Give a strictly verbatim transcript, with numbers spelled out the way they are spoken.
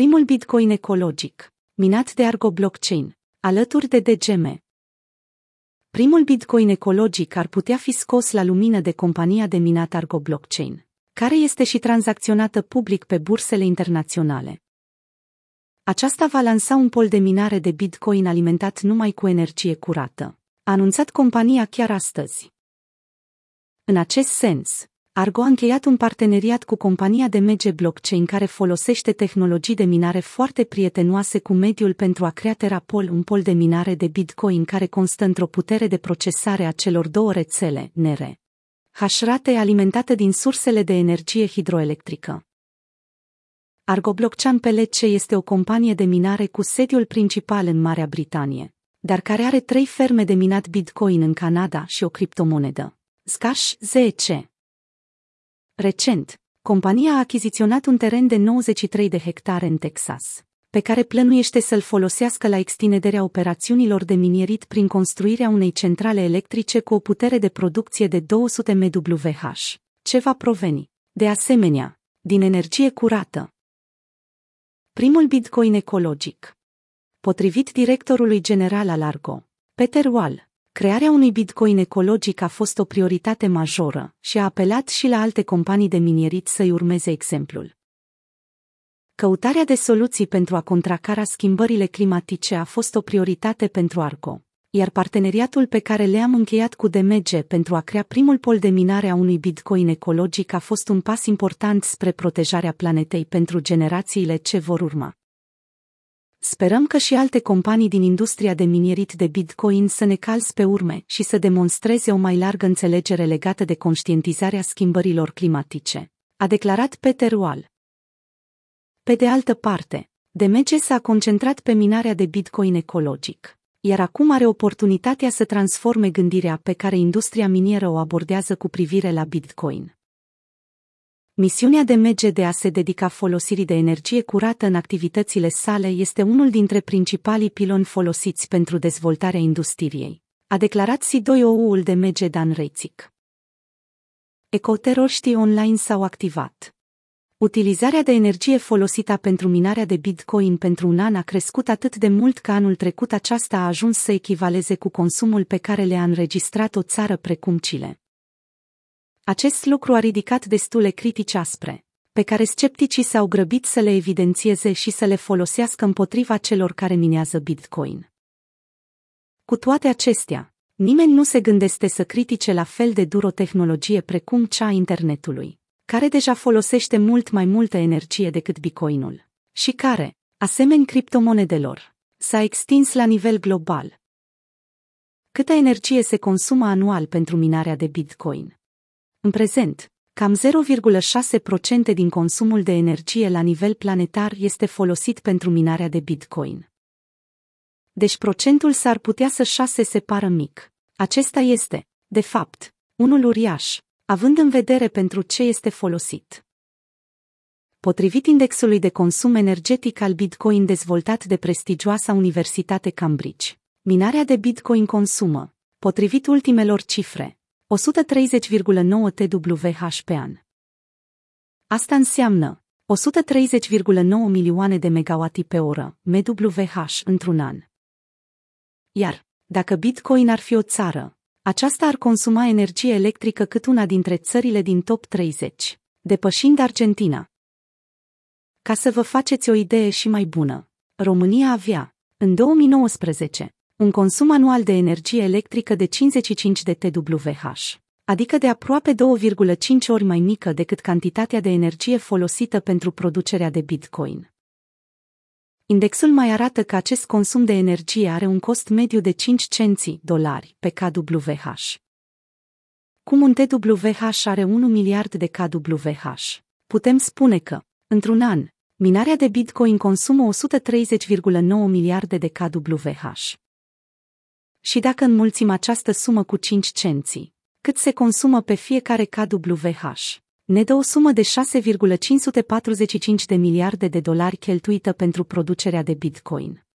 primul Bitcoin ecologic, minat de Argo Blockchain, alături de D G M. Primul Bitcoin ecologic ar putea fi scos la lumină de compania de minat Argo Blockchain, care este și tranzacționată public pe bursele internaționale. Aceasta va lansa un pol de minare de Bitcoin alimentat numai cu energie curată, a anunțat compania chiar astăzi. În acest sens, Argo a încheiat un parteneriat cu compania de mege blockchain care folosește tehnologii de minare foarte prietenoase cu mediul pentru a crea Terapol, un pol de minare de Bitcoin care constă într-o putere de procesare a celor două rețele, N R E, hașrate alimentate din sursele de energie hidroelectrică. Argo Blockchain P L C este o companie de minare cu sediul principal în Marea Britanie, dar care are trei ferme de minat Bitcoin în Canada și o criptomonedă, Zcash, Z E C. Recent, compania a achiziționat un teren de nouăzeci și trei de hectare în Texas, pe care plănuiește să-l folosească la extinderea operațiunilor de minierit prin construirea unei centrale electrice cu o putere de producție de două sute de megawatți, ce va proveni, de asemenea, din energie curată. Primul Bitcoin ecologic. Potrivit directorului general al Argo, Peter Wall, crearea unui Bitcoin ecologic a fost o prioritate majoră și a apelat și la alte companii de minierit să-i urmeze exemplul. Căutarea de soluții pentru a contracara schimbările climatice a fost o prioritate pentru Argo, iar parteneriatul pe care le-am încheiat cu D M G pentru a crea primul pol de minare a unui Bitcoin ecologic a fost un pas important spre protejarea planetei pentru generațiile ce vor urma. Sperăm că și alte companii din industria de minierit de Bitcoin să ne calzi pe urme și să demonstreze o mai largă înțelegere legată de conștientizarea schimbărilor climatice, a declarat Peter Wall. Pe de altă parte, D M G s-a concentrat pe minarea de Bitcoin ecologic, iar acum are oportunitatea să transforme gândirea pe care industria minieră o abordează cu privire la Bitcoin. Misiunea de D M G de a se dedica folosirii de energie curată în activitățile sale este unul dintre principalii piloni folosiți pentru dezvoltarea industriei, a declarat C E O-ul de D M G Dan Reitzik. Ecoteroriștii online s-au activat. Utilizarea de energie folosită pentru minarea de Bitcoin pentru un an a crescut atât de mult că anul trecut aceasta a ajuns să echivaleze cu consumul pe care le-a înregistrat o țară precum Chile. Acest lucru a ridicat destule critici aspre, pe care scepticii s-au grăbit să le evidențieze și să le folosească împotriva celor care minează Bitcoin. Cu toate acestea, nimeni nu se gândește să critice la fel de dur o tehnologie precum cea a internetului, care deja folosește mult mai multă energie decât Bitcoinul, și care, asemeni criptomonedelor, s-a extins la nivel global. Câtă energie se consumă anual pentru minarea de Bitcoin? În prezent, cam zero virgulă șase la sută din consumul de energie la nivel planetar este folosit pentru minarea de Bitcoin. Deci procentul s-ar putea să se pară mic. Acesta este, de fapt, unul uriaș, având în vedere pentru ce este folosit. Potrivit indexului de consum energetic al Bitcoin dezvoltat de prestigioasa Universitate Cambridge, minarea de Bitcoin consumă, potrivit ultimelor cifre, o sută treizeci virgulă nouă terawați pe an. Asta înseamnă o sută treizeci virgulă nouă milioane de megawati pe oră, M W H, într-un an. Iar, dacă Bitcoin ar fi o țară, aceasta ar consuma energie electrică cât una dintre țările din top treizeci, depășind Argentina. Ca să vă faceți o idee și mai bună, România avea, în două mii nouăsprezece, un consum anual de energie electrică de cincizeci și cinci de terawați, adică de aproape două virgulă cinci ori mai mică decât cantitatea de energie folosită pentru producerea de Bitcoin. Indexul mai arată că acest consum de energie are un cost mediu de cinci cenți dolari pe kWh. Cum un T W H are un miliard de kWh, putem spune că, într-un an, minarea de Bitcoin consumă o sută treizeci virgulă nouă miliarde de kWh. Și dacă înmulțim această sumă cu cinci cenți, cât se consumă pe fiecare kWh, ne dă o sumă de șase virgulă cinci sute patruzeci și cinci de miliarde de dolari cheltuită pentru producerea de Bitcoin.